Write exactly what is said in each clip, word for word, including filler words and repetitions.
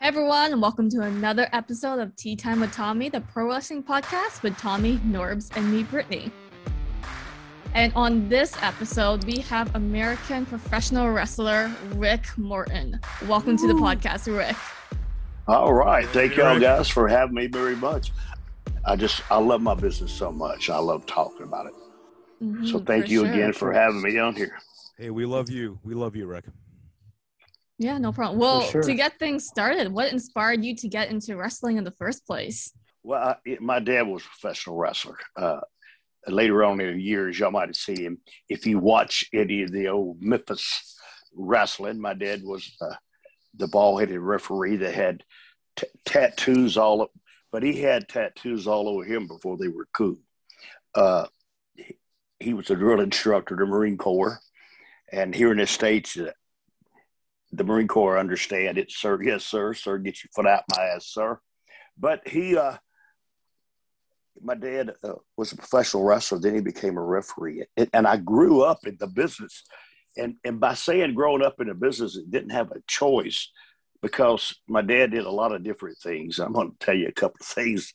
Hey everyone, and welcome to another episode of Tea Time with Tommy, the pro wrestling podcast with Tommy, Norbs, and me, Brittany. And on this episode, we have American professional wrestler Rick Morton. Welcome Ooh. to the podcast, Rick. All right. Thank y'all guys for having me very much. I just, I love my business so much. I love talking about it. Mm-hmm, so thank you sure. again for having me on here. Hey, we love you. We love you, Rick. Yeah, no problem. Well, sure. to get things started, what inspired you to get into wrestling in the first place? Well, I, it, my dad was a professional wrestler. Uh, later on in the years, y'all might have seen him. If you watch any of the old Memphis wrestling, my dad was uh, the ball-headed referee that had t- tattoos all up. But he had tattoos all over him before they were cool. Uh, he, he was a drill instructor, the Marine Corps. And here in the States, uh, the Marine Corps understand it, sir. Yes, sir. Sir, get your foot out my ass, sir. But he, uh, my dad uh, was a professional wrestler. Then he became a referee. And, and I grew up in the business. And, and by saying growing up in the business, it didn't have a choice because my dad did a lot of different things. I'm going to tell you a couple of things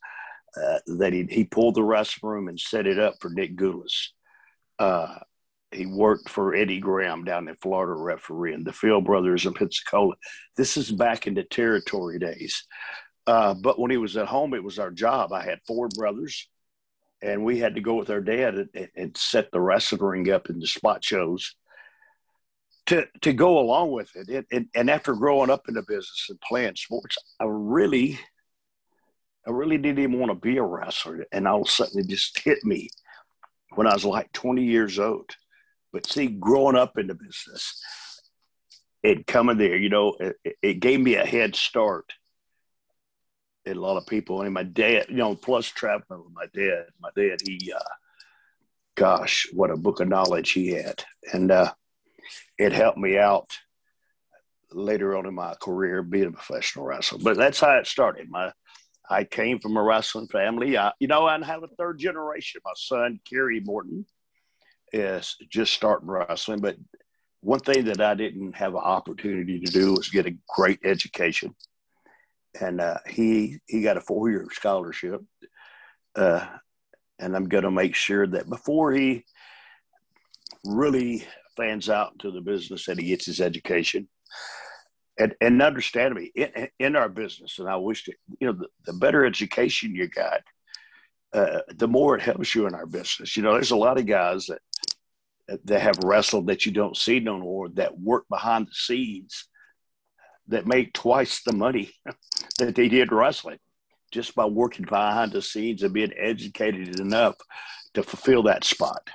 uh, that he, he pulled the wrestling room and set it up for Nick Gulas. Uh, He worked for Eddie Graham down in Florida, refereeing the Fuller brothers in Pensacola. This is back in the territory days. Uh, but when he was at home, it was our job. I had four brothers, and we had to go with our dad and, and set the wrestling ring up in the spot shows to to go along with it. it and, and after growing up in the business and playing sports, I really, I really didn't even want to be a wrestler. And all of a sudden, it just hit me when I was like twenty years old. But see, growing up in the business and coming there, you know, it, it gave me a head start. And a lot of people, and my dad, you know, plus traveling with my dad. My dad, he, uh, gosh, what a book of knowledge he had. And uh, it helped me out later on in my career being a professional wrestler. But that's how it started. My, I came from a wrestling family. I, you know, I have a third generation. My son, Kerry Morton, is just starting wrestling, but one thing that I didn't have an opportunity to do was get a great education. And uh, he he got a four-year scholarship, uh, and I'm going to make sure that before he really fans out into the business that he gets his education. And, and understand me, in, in our business, and I wish that, you know, the, the better education you got, uh, the more it helps you in our business. You know, there's a lot of guys that that have wrestled that you don't see no more, that work behind the scenes, that make twice the money that they did wrestling just by working behind the scenes and being educated enough to fulfill that spot.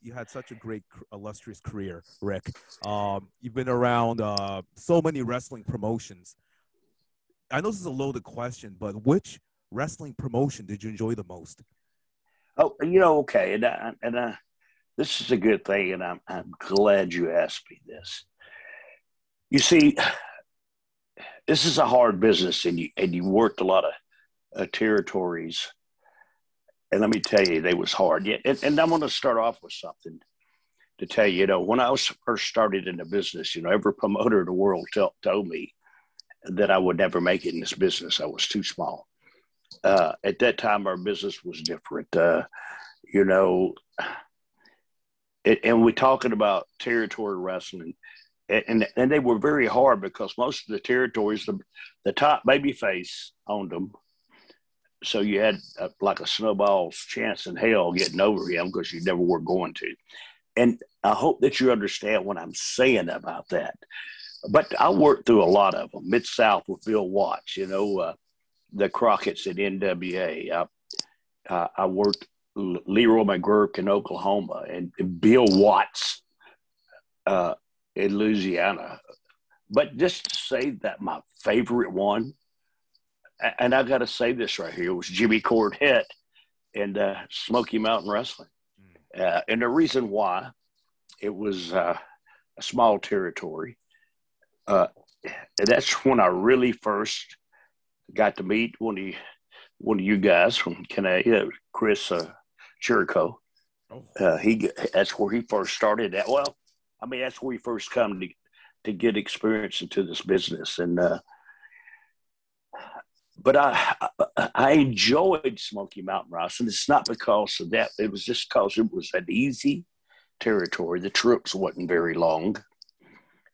You had such a great, illustrious career, Rick. Um, you've been around uh, so many wrestling promotions. I know this is a loaded question, but which wrestling promotion did you enjoy the most? Oh, you know, okay. And I, and I, this is a good thing, and I'm, I'm glad you asked me this. You see, this is a hard business, and you, and you worked a lot of uh, territories. And let me tell you, they was hard. Yeah, and, and I'm going to start off with something to tell you. You know, when I was first started in the business, you know, every promoter in the world tell, told me that I would never make it in this business. I was too small. Uh, at that time, our business was different. Uh, you know, it, and we're talking about territory wrestling, and, and and they were very hard because most of the territories, the, the top babyface owned them. So you had a, like a snowball's chance in hell getting over him because you never were going to. And I hope that you understand what I'm saying about that. But I worked through a lot of them. Mid-South with Bill Watts, you know, uh, the Crockett's at N W A. I, uh, I worked Leroy McGurk in Oklahoma and Bill Watts uh, in Louisiana. But just to say that my favorite one, and I got to say this right here, it was Jimmy Cornette and uh, Smoky Mountain Wrestling. Uh, and the reason why, it was uh, a small territory. Uh, and that's when I really first got to meet one of you, one of you guys from Canada, you know, Chris uh, Jericho. Oh. Uh, he that's where he first started at. Well, I mean, that's where he first come to, to get experience into this business. And uh, But I, I enjoyed Smoky Mountain Wrestling. It's not because of that. It was just because it was an easy territory. The trips wasn't very long.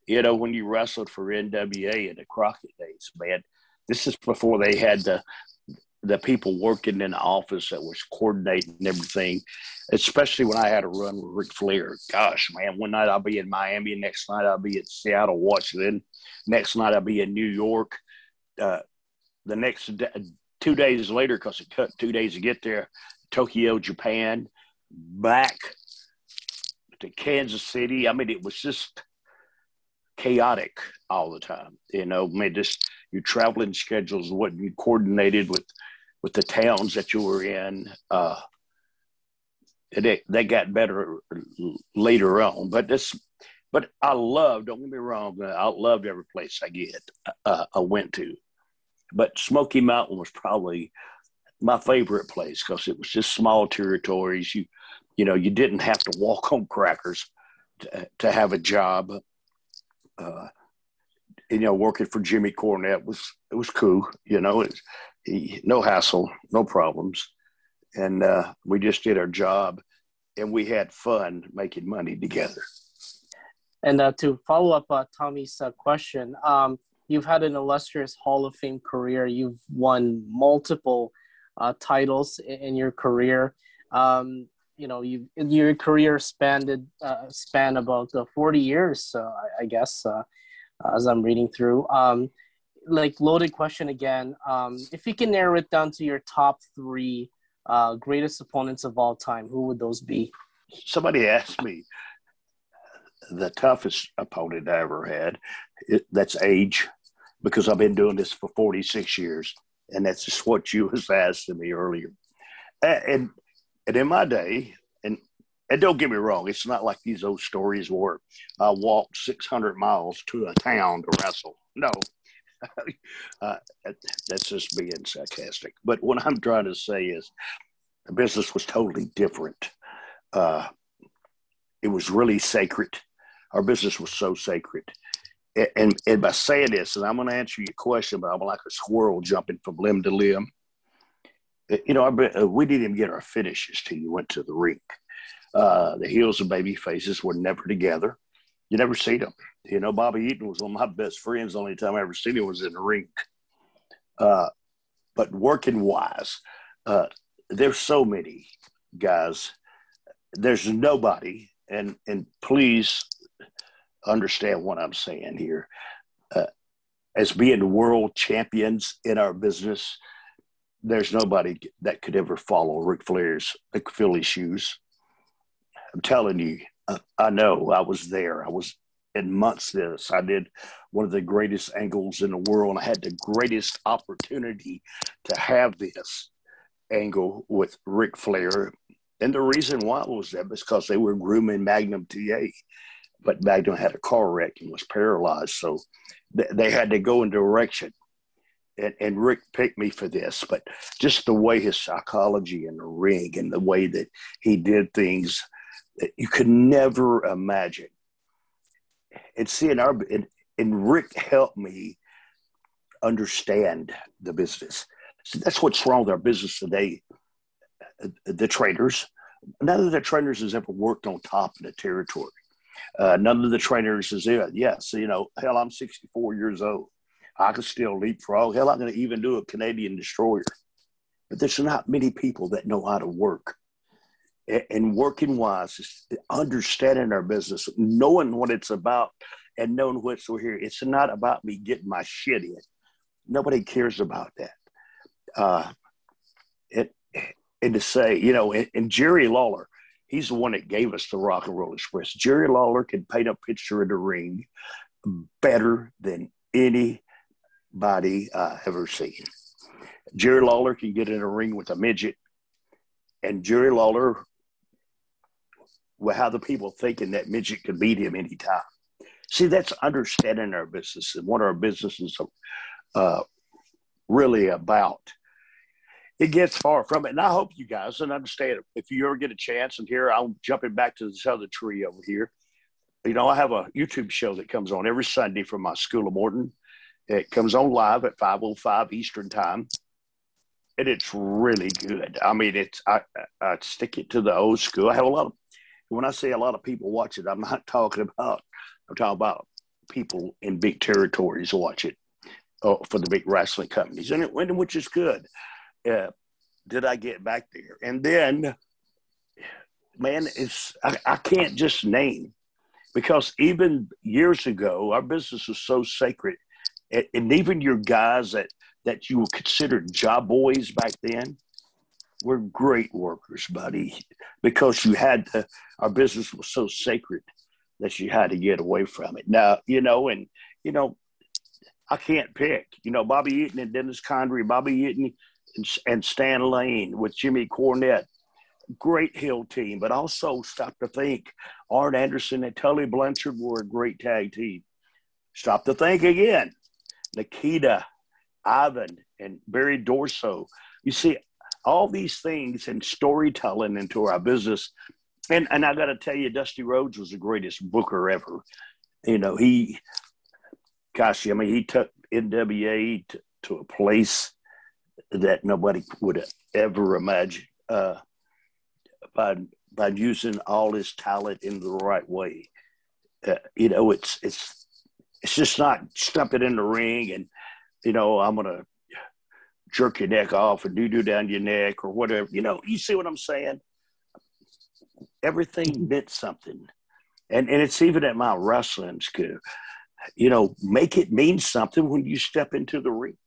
You know, when you wrestled for N W A in the Crockett days, man, this is before they had the the people working in the office that was coordinating everything, especially when I had a run with Ric Flair. Gosh, man, one night I'll be in Miami, next night I'll be in Seattle, Washington, next night I'll be in New York. Uh, the next day, two days later, because it took two days to get there, Tokyo, Japan, back to Kansas City. I mean, it was just chaotic all the time. You know, I mean, just your traveling schedules wasn't coordinated with with the towns that you were in. Uh, it, they got better later on. But this, but I loved, don't get me wrong, I loved every place I get, uh, I went to. But Smoky Mountain was probably my favorite place because it was just small territories. You, you know, you didn't have to walk on crackers to, to have a job. Uh, you know, working for Jimmy Cornette was, it was cool. You know, it's, he, no hassle, no problems. And uh, we just did our job and we had fun making money together. And uh, to follow up uh, Tommy's uh, question, um, you've had an illustrious Hall of Fame career. You've won multiple uh, titles in your career. Um, you know, you your career spanned uh, span about uh, forty years, uh, I guess, uh, as I'm reading through. Um, like loaded question again. Um, if you can narrow it down to your top three uh, greatest opponents of all time, who would those be? Somebody asked me the toughest opponent I ever had. It, that's age. Because I've been doing this for forty-six years, and that's just what you was asking me earlier. And and in my day, and and don't get me wrong, it's not like these old stories where I walked six hundred miles to a town to wrestle. No, uh, that's just being sarcastic. But what I'm trying to say is the business was totally different. Uh, it was really sacred. Our business was so sacred. And, and by saying this, and I'm going to answer your question, but I'm like a squirrel jumping from limb to limb. You know, I, we didn't even get our finishes till you went to the rink. Uh, the heels and baby faces were never together. You never see them. You know, Bobby Eaton was one of my best friends. The only time I ever seen him was in the rink. Uh, but working wise, uh, there's so many guys. There's nobody, and and please understand what I'm saying here, uh, as being world champions in our business, there's nobody that could ever follow Ric Flair's Philly shoes. I'm telling you, uh, I know I was there. I was in months this. I did one of the greatest angles in the world. And I had the greatest opportunity to have this angle with Ric Flair. And the reason why was that was because they were grooming Magnum T A. But Magnum had a car wreck and was paralyzed. So th- they had to go in direction. And, and Rick picked me for this. But just the way his psychology in the ring and the way that he did things, you could never imagine. And seeing our and, and Rick helped me understand the business. So that's what's wrong with our business today. The trainers, none of the trainers has ever worked on top in the territory. Uh, none of the trainers is it. Yes, you know, hell, I'm sixty-four years old. I can still leapfrog. Hell, I'm going to even do a Canadian destroyer. But there's not many people that know how to work. And, and working wise, is understanding our business, knowing what it's about and knowing what's we're here. It's not about me getting my shit in. Nobody cares about that. Uh, it, and to say, you know, and, and Jerry Lawler, he's the one that gave us the Rock and Roll Express. Jerry Lawler can paint a picture of the ring better than anybody I've ever seen. Jerry Lawler can get in a ring with a midget. And Jerry Lawler will have the people thinking that midget could beat him anytime. See, that's understanding our business and what our business is uh, really about. It gets far from it. And I hope you guys and understand it. If you ever get a chance, and here I'm jumping back to this other tree over here. You know, I have a YouTube show that comes on every Sunday from my School of Morton. It comes on live at five oh five Eastern Time, and it's really good. I mean, it's I, I stick it to the old school. I have a lot of, when I say a lot of people watch it, I'm not talking about, I'm talking about people in big territories watch it uh, for the big wrestling companies, and it, and which is good. Uh, did I get back there? And then, man, it's I, I can't just name, because even years ago, our business was so sacred. And, and even your guys that, that you considered job boys back then were great workers, buddy, because you had to, our business was so sacred that you had to get away from it. Now, you know, and, you know, I can't pick, you know, Bobby Eaton and Dennis Condrey, Bobby Eaton and, and Stan Lane with Jimmy Cornette. Great heel team, but also stop to think, Arn Anderson and Tully Blanchard were a great tag team. Stop to think again, Nikita, Ivan, and Barry Dorso. You see, all these things and storytelling into our business. And, and I got to tell you, Dusty Rhodes was the greatest booker ever. You know, he, gosh, I mean, he took N W A to, to a place that nobody would ever imagine. Uh, By, by using all his talent in the right way. Uh, you know, it's it's it's just not stump it in the ring and, you know, I'm going to jerk your neck off and doo-doo down your neck or whatever. You know, you see what I'm saying? Everything meant something. And, and it's even at my wrestling school. You know, make it mean something when you step into the ring.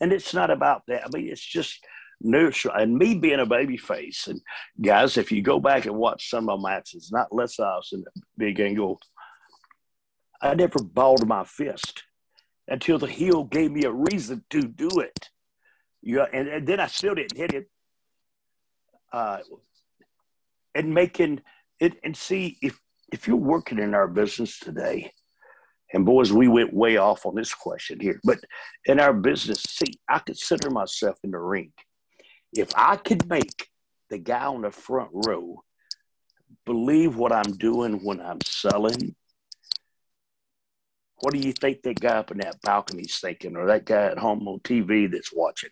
And it's not about that. I mean, it's just – neutral. And me being a babyface, and guys, if you go back and watch some of my matches, not Les House and Big Angle, I never balled my fist until the heel gave me a reason to do it. Yeah, and, and then I still didn't hit it. Uh, and making it, and see if if you're working in our business today, and boys, we went way off on this question here, but in our business, see, I consider myself in the ring. If I could make the guy on the front row believe what I'm doing when I'm selling, what do you think that guy up in that balcony's thinking, or that guy at home on T V that's watching?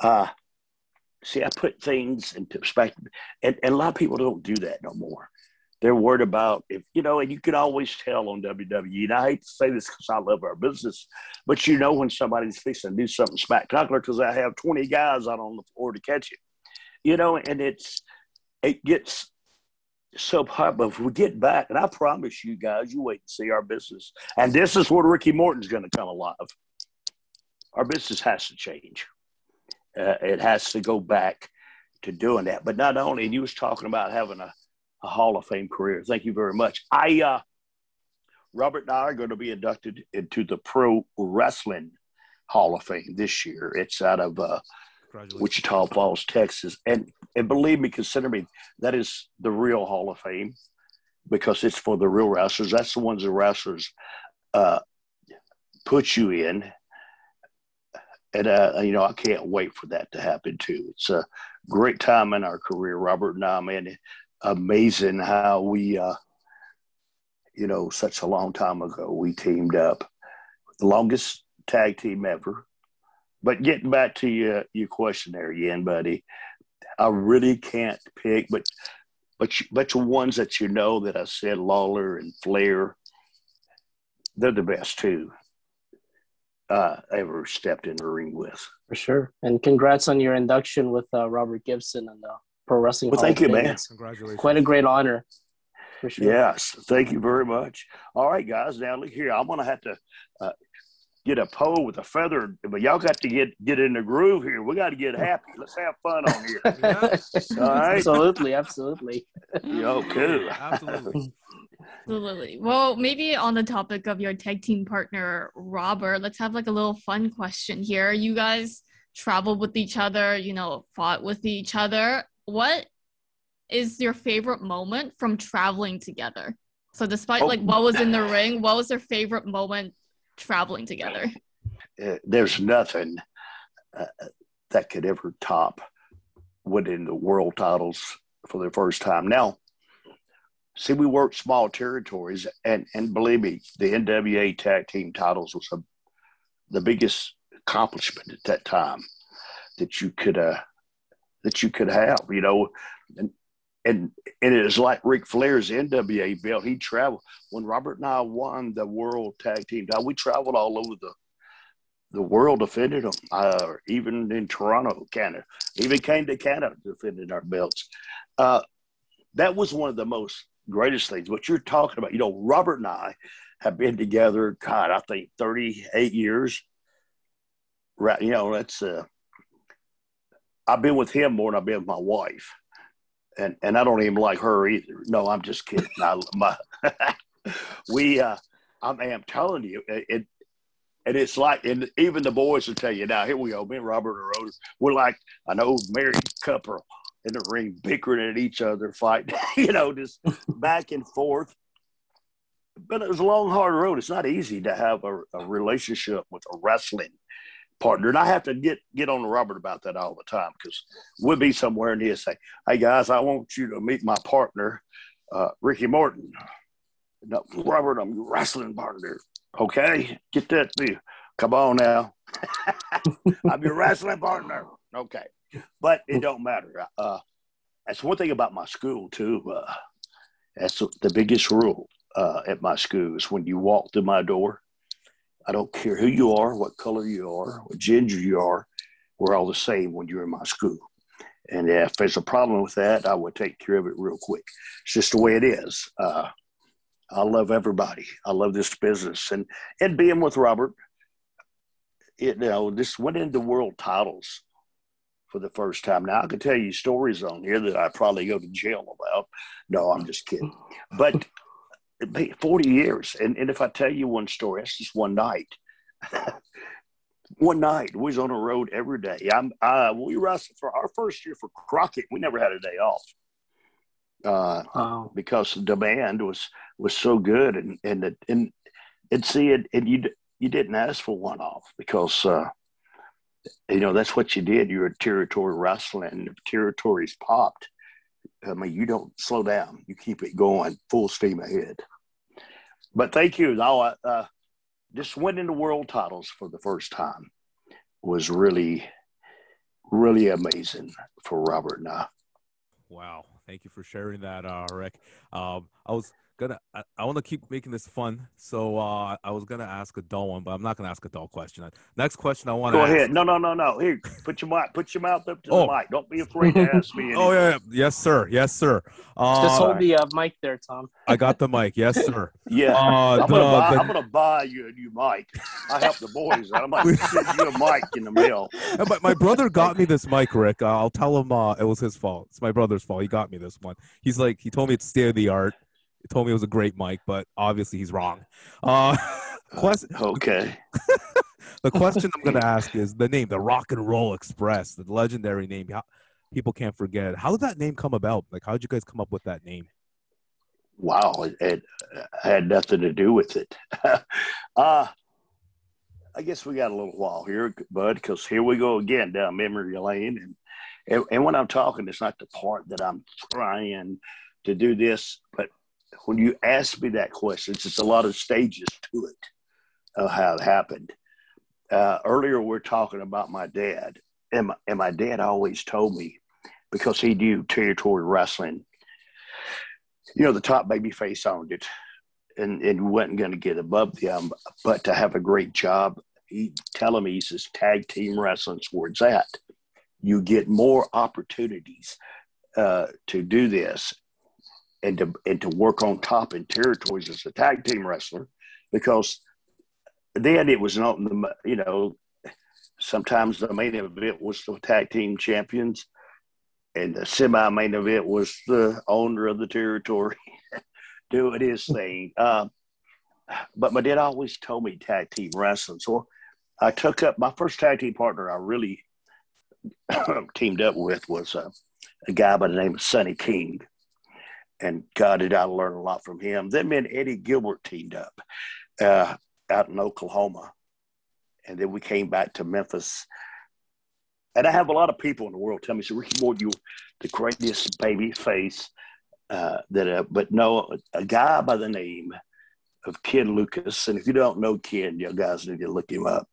Uh, see, I put things into perspective, and, and a lot of people don't do that no more. They're worried about if, you know, and you can always tell on W W E, and I hate to say this because I love our business, but you know when somebody's fixing to do something spectacular because I have twenty guys out on the floor to catch it. You know, and it's, it gets so popular. But if we get back, and I promise you guys, you wait and see our business. And this is where Ricky Morton's going to come alive. Our business has to change. Uh, it has to go back to doing that. But not only, and you was talking about having a, a Hall of Fame career. Thank you very much. I, uh, Robert and I are going to be inducted into the Pro Wrestling Hall of Fame this year. It's out of uh, Wichita Falls, Texas. And, and believe me, consider me, that is the real Hall of Fame because it's for the real wrestlers. That's the ones the wrestlers uh, put you in. And, uh, you know, I can't wait for that to happen, too. It's a great time in our career, Robert and I, man. Amazing how we, uh, you know, such a long time ago, we teamed up. The longest tag team ever. But getting back to your, your question there again, buddy, I really can't pick, but but, you, but the ones that you know that I said, Lawler and Flair, they're the best two uh, I ever stepped in the ring with. For sure. And congrats on your induction with uh, Robert Gibson and uh Pro Wrestling. Well, thank you, man. Congratulations. Quite a great honor. For sure. Yes. Thank you very much. All right, guys. Now, look here. I'm going to have to uh, get a pole with a feather, but y'all got to get, get in the groove here. We got to get happy. Let's have fun on here. Yeah. All right. Absolutely. Absolutely. Yo, cool. Absolutely. Absolutely. Well, maybe on the topic of your tag team partner, Robert, let's have like a little fun question here. You guys traveled with each other, you know, fought with each other. What is your favorite moment from traveling together? So despite oh, like what was in the ring, what was your favorite moment traveling together? Uh, there's nothing uh, that could ever top winning the world titles for the first time. Now, see, we worked small territories, and, and believe me, the N W A tag team titles was a the biggest accomplishment at that time that you could uh, that you could have, you know. And and and it is like Ric Flair's N W A belt. He traveled when Robert and I won the World Tag Team title. We traveled all over the the world defended them, uh, even in Toronto, Canada. Even came to Canada defending our belts. Uh, that was one of the most greatest things. What you're talking about, you know, Robert and I have been together, God, I think thirty-eight years. Right, you know, that's uh, I've been with him more than I've been with my wife, and and I don't even like her either. No, I'm just kidding. I, my, we, uh, I'm, I'm telling you, it, it, and it's like, and even the boys will tell you now. Here we go, me and Robert are older. We're like an old married couple in the ring, bickering at each other, fighting, you know, just back and forth. But it was a long, hard road. It's not easy to have a, a relationship with a wrestling partner. And I have to get, get on to Robert about that all the time, because we'll be somewhere and he'll say, hey, guys, I want you to meet my partner, uh, Ricky Morton. No, Robert, I'm your wrestling partner. Okay, get that to you. Come on now. I'm your wrestling partner. Okay. But it don't matter. Uh, that's one thing about my school, too. Uh, that's the biggest rule uh, at my school is when you walk through my door, I don't care who you are, what color you are, what ginger you are. We're all the same when you're in my school. And if there's a problem with that, I would take care of it real quick. It's just the way it is. Uh, I love everybody. I love this business. And and being with Robert, it, you know, this went into world titles for the first time. Now, I could tell you stories on here that I probably go to jail about. No, I'm just kidding. But it'd be forty years. And, and if I tell you one story, that's just one night. One night, we was on the road every day. I'm, I, we wrestled for our first year for Crockett. We never had a day off uh, wow. because the demand was, was so good. And, and, and, and, and see, it, and you, you didn't ask for one off because, uh, you know, that's what you did. You were territory wrestling, and if territories popped, I mean, you don't slow down. You keep it going, full steam ahead. But thank you. I uh, just winning the world titles for the first time was really, really amazing for Robert and I. Wow. Thank you for sharing that, uh, Rick. Um, I was going to – I want to keep making this fun. So uh, I was going to ask a dull one, but I'm not going to ask a dull question. Next question I want to ask. Go ahead. No, no, no, no. Here, put your mic, put your mouth up to oh. the mic. Don't be afraid to ask me anything. Oh, yeah, yeah. Yes, sir. Yes, sir. Uh, Just hold the uh, mic there, Tom. I got the mic. Yes, sir. Yeah. Uh, I'm going to the... buy you a new mic. I help the boys. I'm going to send you a mic in the mail. My, my brother got me this mic, Rick. Uh, I'll tell him uh, it was his fault. It's my brother's fault. He got me this one. He's like, he told me it's state of the art. He told me it was a great mic, but obviously he's wrong. Uh, question, okay. The question I'm going to ask is the name, the Rock and Roll Express, the legendary name. How, people can't forget. How did that name come about? Like, how did you guys come up with that name? Wow, it, it had nothing to do with it. uh, I guess we got a little while here, bud, because here we go again down memory lane. And And, and when I'm talking, it's not the part that I'm trying to do this, but when you ask me that question, it's just a lot of stages to it of how it happened. Uh, earlier, we're talking about my dad, and my, and my dad always told me, because he knew territory wrestling, you know, the top baby face owned it, and, and wasn't going to get above them, but to have a great job, he telling me, he says, tag team wrestling's where it's at. You get more opportunities uh, to do this and to and to work on top in territories as a tag team wrestler, because then it was not, you know, sometimes the main event was the tag team champions and the semi-main event was the owner of the territory doing his thing. Uh, but my dad always told me tag team wrestling. So I took up my first tag team partner I really – teamed up with was uh, a guy by the name of Sonny King, and God, did I learn a lot from him. Then me and Eddie Gilbert teamed up uh, out in Oklahoma, and then we came back to Memphis. And I have a lot of people in the world tell me, "So Ricky Morton, you the greatest baby face." Uh, that, uh, but no, a guy by the name of Ken Lucas, and if you don't know Ken, you guys need to look him up.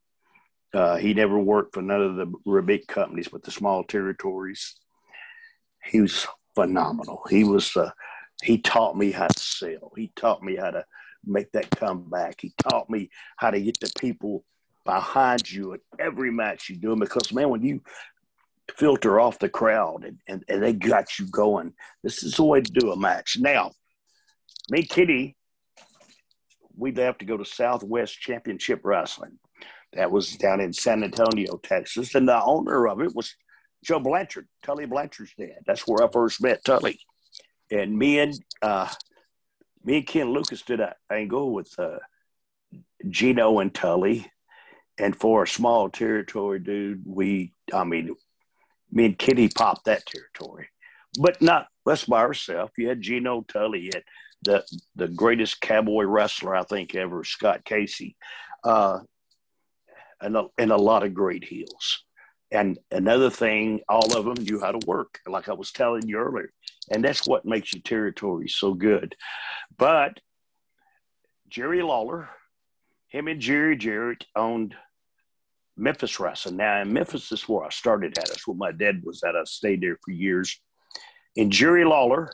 Uh, he never worked for none of the big companies, but the small territories. He was phenomenal. He was, uh, he taught me how to sell. He taught me how to make that comeback. He taught me how to get the people behind you at every match you do them. Because, man, when you filter off the crowd and, and, and they got you going, this is the way to do a match. Now, me, Kitty, we'd have to go to Southwest Championship Wrestling. That was down in San Antonio, Texas. And the owner of it was Joe Blanchard, Tully Blanchard's dad. That's where I first met Tully. And me and uh, me and Ken Lucas did an angle with uh, Gino and Tully. And for a small territory, dude, we, I mean, me and Kitty popped that territory. But not us by ourselves. You had Gino, Tully, you had the, the greatest cowboy wrestler, I think, ever, Scott Casey. Uh, And a, and a lot of great heels. And another thing, all of them knew how to work, like I was telling you earlier. And that's what makes your territory so good. But Jerry Lawler, him and Jerry Jarrett owned Memphis wrestling. Now, in Memphis is where I started at. That's where my dad was at. I stayed there for years. And Jerry Lawler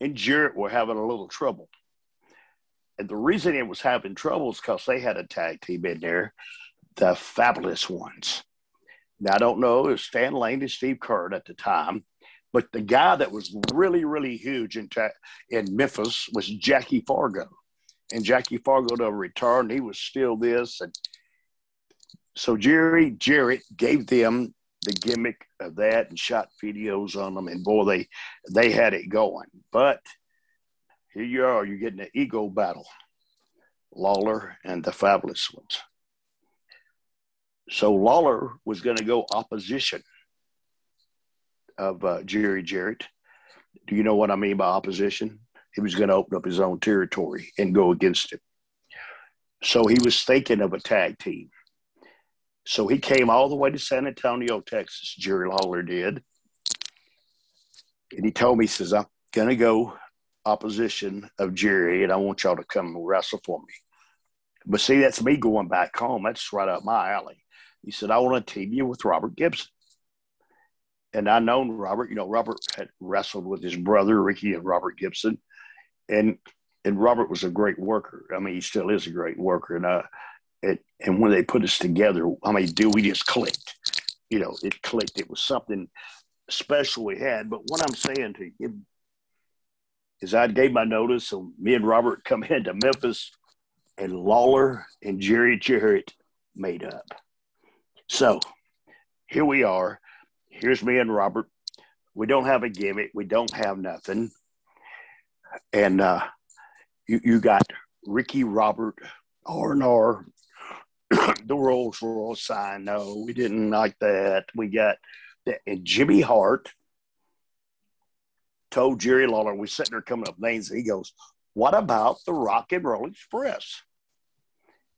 and Jarrett were having a little trouble. And the reason it was having trouble is because they had a tag team in there, the Fabulous Ones. Now, I don't know if Stan Lane and Steve Kerr at the time, but the guy that was really, really huge in, ta- in Memphis was Jackie Fargo. And Jackie Fargo done returned. He was still this. And so Jerry Jarrett gave them the gimmick of that and shot videos on them. And, boy, they they had it going. But – here you are, you're getting an ego battle, Lawler and the Fabulous Ones. So Lawler was going to go opposition of uh, Jerry Jarrett. Do you know what I mean by opposition? He was going to open up his own territory and go against him. So he was thinking of a tag team. So he came all the way to San Antonio, Texas, Jerry Lawler did. And he told me, he says, I'm going to go opposition of Jerry, and I want y'all to come wrestle for me. But see, that's me going back home. That's right up my alley. He said, I want to team you with Robert Gibson. And I known Robert. You know, Robert had wrestled with his brother, Ricky and Robert Gibson. And and Robert was a great worker. I mean, he still is a great worker. And, uh, and, and when they put us together, I mean, dude, we just clicked. You know, it clicked. It was something special we had. But what I'm saying to you, is I gave my notice, so me and Robert come into Memphis, and Lawler and Jerry Jarrett made up. So here we are. Here's me and Robert. We don't have a gimmick. We don't have nothing. And uh, you, you got Ricky, Robert, R and R, the Rolls Royce sign. No, we didn't like that. We got that. And Jimmy Hart told Jerry Lawler, we're sitting there coming up names, and he goes, what about the Rock and Roll Express?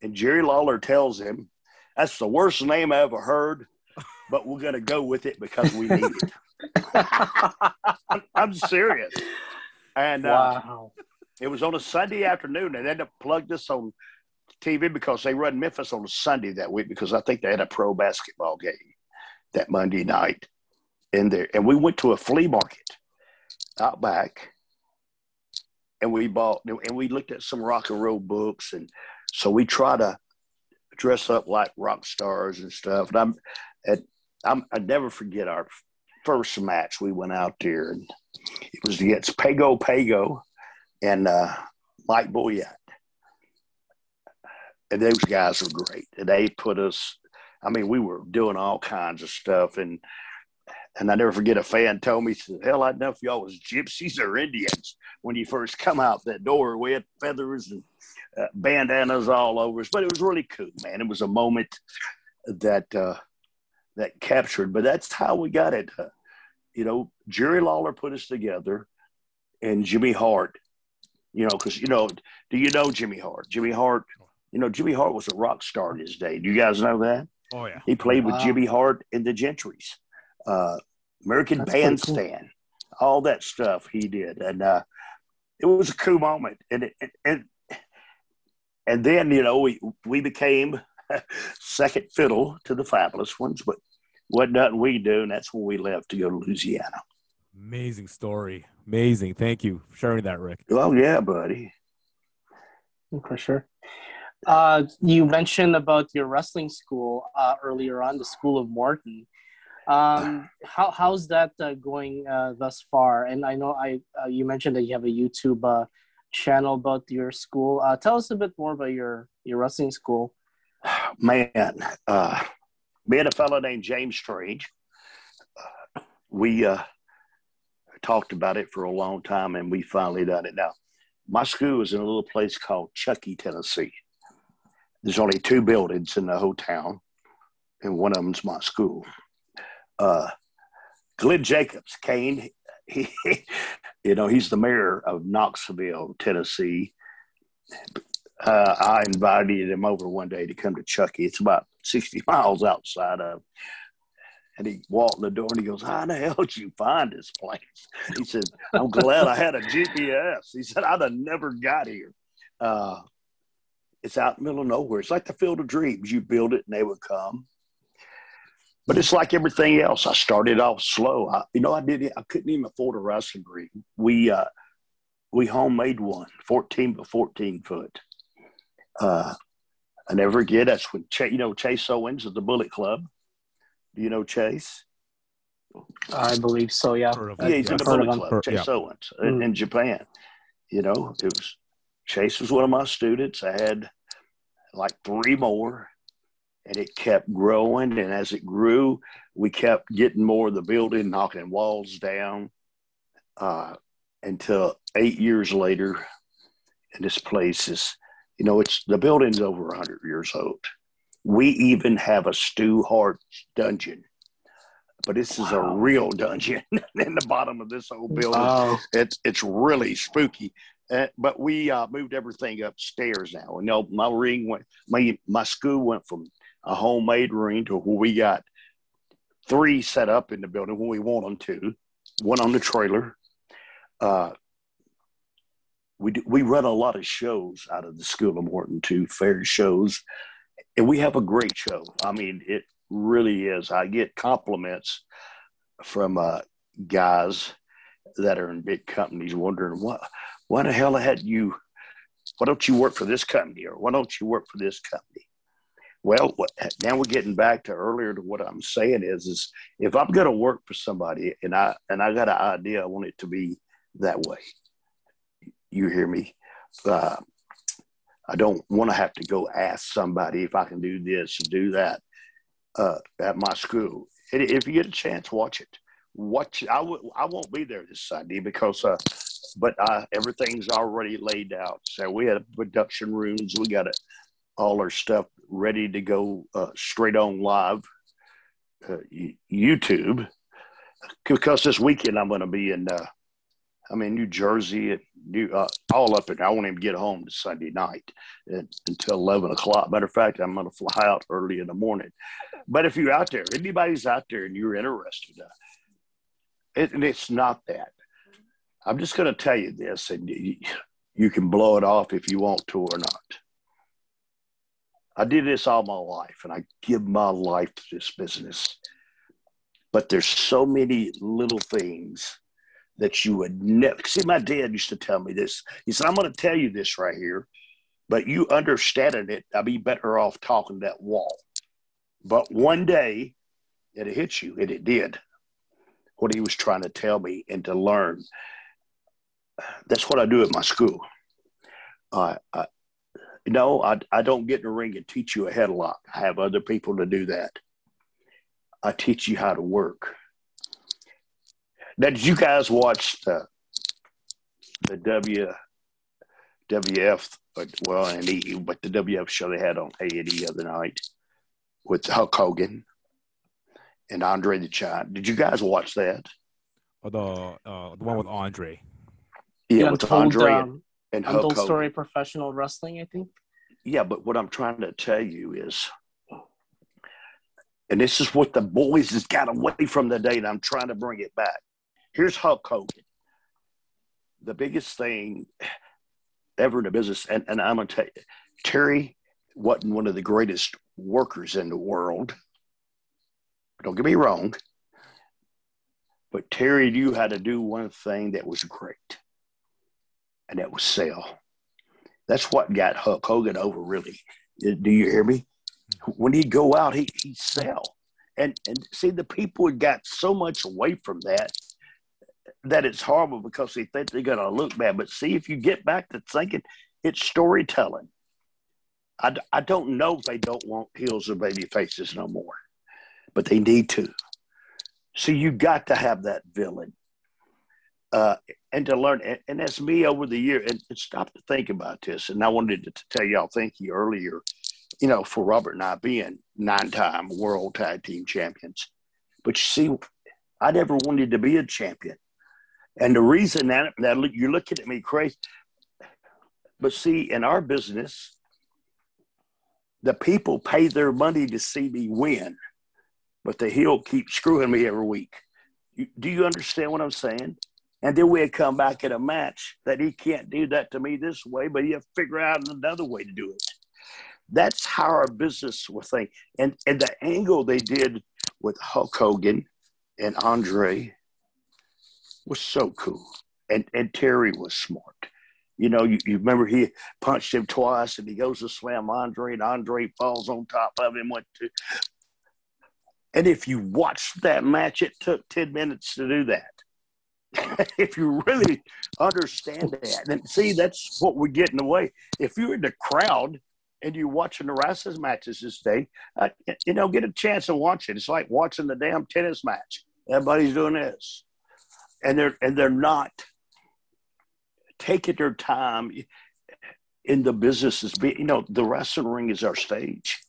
And Jerry Lawler tells him, that's the worst name I ever heard, but we're going to go with it because we need it. I'm serious. And wow. uh, it was on a Sunday afternoon, and they ended up plugged this on T V because they run Memphis on a Sunday that week because I think they had a pro basketball game that Monday night in there. And we went to a flea market out back, and we bought and we looked at some rock and roll books, and so we try to dress up like rock stars and stuff. And I'm, and I'm I never forget our first match. We went out there, and it was against Pago Pago and uh, Mike Boyette, and those guys were great. And they put us. I mean, we were doing all kinds of stuff, and. And I never forget a fan told me, hell, I don't know if y'all was gypsies or Indians when you first come out that door. We had feathers and uh, bandanas all over us. But it was really cool, man. It was a moment that uh, that captured. But that's how we got it. Uh, you know, Jerry Lawler put us together and Jimmy Hart, you know, because, you know, do you know Jimmy Hart? Jimmy Hart, you know, Jimmy Hart was a rock star in his day. Do you guys know that? Oh, yeah. He played with wow. Jimmy Hart and the Gentrys. Uh, American That's Bandstand, cool. All that stuff he did, and uh, it was a cool moment. And it, and and then you know we we became second fiddle to the Fabulous Ones, but what doesn't we do? And that's when we left to go to Louisiana. Amazing story. Amazing. Thank you for sharing that, Rick. Oh, yeah, buddy. For sure. Uh, you mentioned about your wrestling school uh, earlier on, the School of Morton. Um, how how's that uh, going uh, thus far? And I know I uh, you mentioned that you have a YouTube uh, channel about your school. Uh, tell us a bit more about your, your wrestling school. Man, uh, me and a fellow named James Strange, uh, we uh, talked about it for a long time, and we finally done it. Now, my school is in a little place called Chucky, Tennessee. There's only two buildings in the whole town, and one of them's my school. Uh, Glenn Jacobs, Kane, he, you know, he's the mayor of Knoxville, Tennessee. Uh, I invited him over one day to come to Chucky. It's about sixty miles outside of, and he walked in the door and he goes, how the hell did you find this place? He said, I'm glad I had a G P S. He said, I'd have never got here. Uh, it's out in the middle of nowhere. It's like the Field of Dreams. You build it and they would come. But it's like everything else. I started off slow. I, you know, I didn't. I couldn't even afford a wrestling ring. We uh, we homemade one, fourteen by fourteen foot. Uh, I never forget. That's when Ch- you know Chase Owens of the Bullet Club. Do you know Chase? I believe so. Yeah. Yeah, he's in the Bullet Club. Chase yeah. Owens in, mm. in Japan. You know, it was Chase was one of my students. I had like three more. And it kept growing, and as it grew, we kept getting more of the building, knocking walls down, uh, until eight years later. And this place is, you know, it's the building's over one hundred years old. We even have a Stu Hart dungeon, but this wow. is a real dungeon in the bottom of this old building. Wow. It's it's really spooky. Uh, but we uh, moved everything upstairs now. You know, my ring went, my my school went from a homemade ring to where we got three set up in the building when we want them to, one on the trailer. Uh, we do, we run a lot of shows out of the School of Morton too, fair shows, and we have a great show. I mean, it really is. I get compliments from uh, guys that are in big companies wondering, what, why the hell had you, why don't you work for this company or why don't you work for this company? Well, now we're getting back to earlier to what I'm saying is, is if I'm going to work for somebody and I and I got an idea, I want it to be that way. You hear me? Uh, I don't want to have to go ask somebody if I can do this or do that uh, at my school. And if you get a chance, watch it. Watch it. I, w- I won't be there this Sunday because, uh, but I, everything's already laid out. So we had production rooms. We got a, all our stuff ready to go uh, straight on live uh, YouTube, because this weekend I'm going to be in, uh, I'm in New Jersey, and New, uh, all up, and I won't even get home to Sunday night at, until eleven o'clock. Matter of fact, I'm going to fly out early in the morning. But if you're out there, anybody's out there and you're interested, uh, it, and it's not that. I'm just going to tell you this, and you, you can blow it off if you want to or not. I did this all my life, and I give my life to this business. But there's so many little things that you would never see. My dad used to tell me this. He said, I'm going to tell you this right here, but you understanding it, I'd be better off talking to that wall. But one day, it hit you, and it did, what he was trying to tell me and to learn. That's what I do at my school. Uh, I No, I, I don't get in the ring and teach you a headlock. I have other people to do that. I teach you how to work. Now, did you guys watch the, the W, WF, well, and e, but the W F show they had on A and E the other night with Hulk Hogan and Andre the Giant? Did you guys watch that? Oh, the, uh, the one with Andre. Yeah, yeah with told, Andre. Um... And, And Untold Story Professional Wrestling, I think. Yeah, but what I'm trying to tell you is, and this is what the boys has got away from the day, and I'm trying to bring it back. Here's Hulk Hogan. The biggest thing ever in the business, and, and I'm going to tell you, Terry wasn't one of the greatest workers in the world. Don't get me wrong. But Terry knew how to do one thing that was great, and that was sell. That's what got Hulk Hogan over, really. Do you hear me? When he'd go out, he, he'd sell. And, and see, the people had got so much away from that that it's horrible because they think they're going to look bad. But see, if you get back to thinking, it's storytelling. I, I don't know if they don't want heels or baby faces no more, but they need to. So you got to have that villain uh, and to learn. And, and that's me over the year. And, and stop to think about this. And I wanted to tell y'all, thank you earlier, you know, for Robert and I being nine-time world tag team champions. But you see, I never wanted to be a champion. And the reason that, that you're looking at me crazy, but see, in our business, the people pay their money to see me win. But the heel keeps screwing me every week. Do you understand what I'm saying? And then we'd come back in a match that he can't do that to me this way, but he'll figure out another way to do it. That's how our business was thinking. And, and the angle they did with Hulk Hogan and Andre was so cool. And, and Terry was smart. You know, you, you remember he punched him twice, and he goes to slam Andre, and Andre falls on top of him, went to... And if you watched that match, it took ten minutes to do that. If you really understand that. And see, that's what we're getting away. If you're in the crowd and you're watching the wrestling matches this day, uh, you know, get a chance to watch it. It's like watching the damn tennis match. Everybody's doing this. And they're, and they're not taking their time in the business. You know, the wrestling ring is our stage.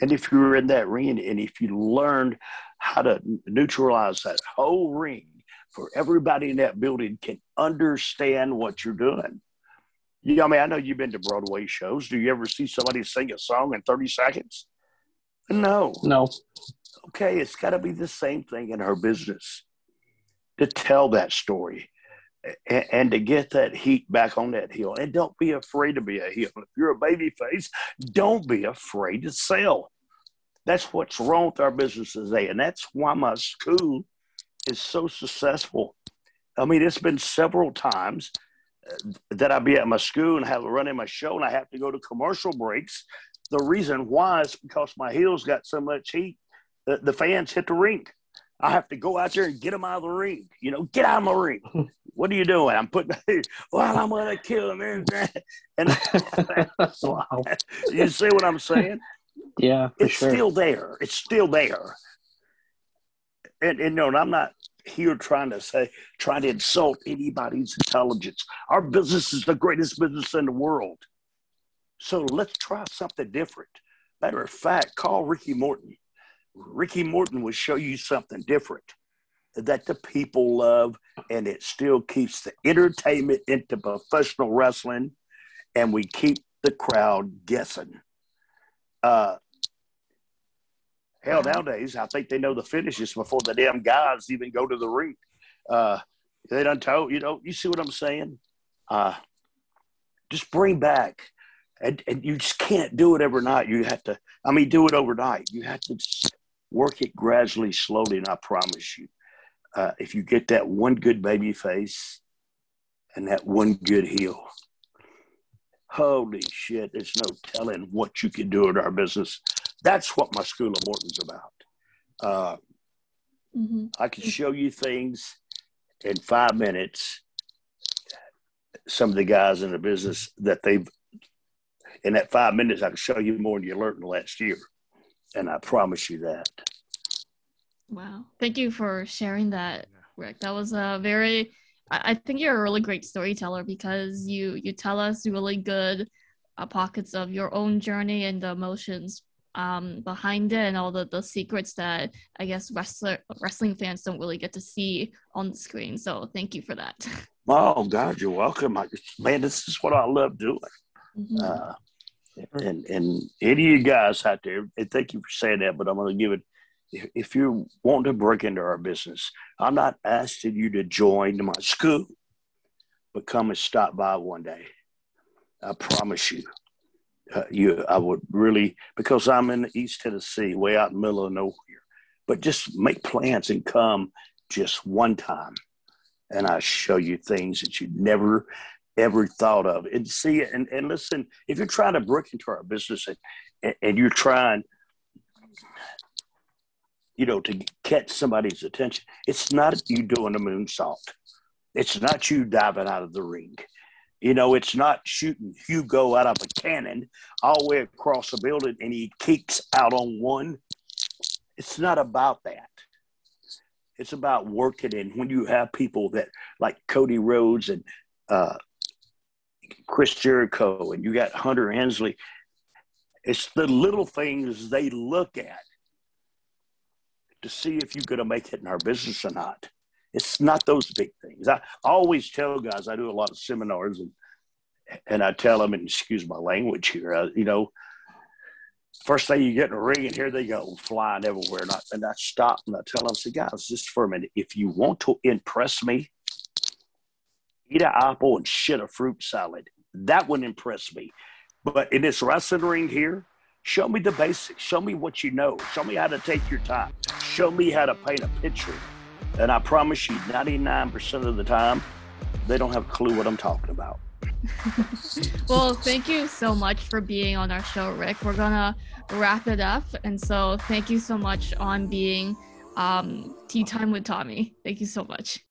And if you were in that ring and if you learned how to neutralize that whole ring for everybody in that building can understand what you're doing. You know, I mean, I know you've been to Broadway shows. Do you ever see somebody sing a song in thirty seconds? No. No. Okay, it's got to be the same thing in her business to tell that story and, and to get that heat back on that heel. And don't be afraid to be a heel. If you're a baby face, don't be afraid to sell. That's what's wrong with our business today, and that's why my school is so successful. I mean, it's been several times that I be at my school and have running my show, and I have to go to commercial breaks. The reason why is because my heels got so much heat that the fans hit the ring. I have to go out there and get them out of the ring. You know, get out of my ring. What are you doing? I'm putting, well, I'm going to kill him. And wow. You see what I'm saying? Yeah, for It's sure. still there. It's still there. And, and no, and I'm not here trying to say, trying to insult anybody's intelligence. Our business is the greatest business in the world. So let's try something different. Matter of fact, call Ricky Morton. Ricky Morton will show you something different that the people love, and it still keeps the entertainment into professional wrestling, and we keep the crowd guessing. Uh, hell, nowadays, I think they know the finishes before the damn guys even go to the ring. Uh, they done told, you know, you see what I'm saying? Uh, just bring back. And, and you just can't do it every night. You have to, I mean, do it overnight. You have to just work it gradually, slowly, and I promise you, uh, if you get that one good baby face and that one good heel, holy shit, there's no telling what you can do in our business. That's what my School of Morton's about. Uh, mm-hmm. I can show you things in five minutes, some of the guys in the business that they've, in that five minutes, I can show you more than you learned in the last year. And I promise you that. Wow. Thank you for sharing that, Rick. That was a very, I think you're a really great storyteller because you, you tell us really good uh, pockets of your own journey and the emotions um, behind it and all the, the secrets that I guess wrestler, wrestling fans don't really get to see on the screen. So thank you for that. Oh, God, you're welcome. I, man, this is what I love doing. Mm-hmm. Uh, and, and any of you guys out there, and thank you for saying that, but I'm going to give it, if, if you want to break into our business, I'm not asking you to join my school, but come and stop by one day. I promise you, uh, you, I would really, because I'm in East Tennessee, way out in the middle of nowhere, but just make plans and come just one time. And I show you things that you never, ever thought of. And see, and, and listen, if you're trying to break into our business and, and you're trying, you know, to catch somebody's attention, it's not you doing a moonsault. It's not you diving out of the ring. You know, it's not shooting Hugo out of a cannon all the way across the building and he kicks out on one. It's not about that. It's about working. And when you have people that like Cody Rhodes and uh, Chris Jericho, and you got Hunter Hensley, it's the little things they look at to see if you're going to make it in our business or not. It's not those big things. I always tell guys, I do a lot of seminars, and and I tell them, and excuse my language here, I, you know, first thing you get in a ring and here they go flying everywhere. And I, and I stop and I tell them, I say, guys, just for a minute, if you want to impress me, eat an apple and shit a fruit salad. That wouldn't impress me. But in this wrestling ring here, show me the basics. Show me what you know. Show me how to take your time. Show me how to paint a picture. And I promise you, ninety-nine percent of the time, they don't have a clue what I'm talking about. Well, thank you so much for being on our show, Rick. We're going to wrap it up. And so thank you so much on being um, Tea Time with Tommy. Thank you so much.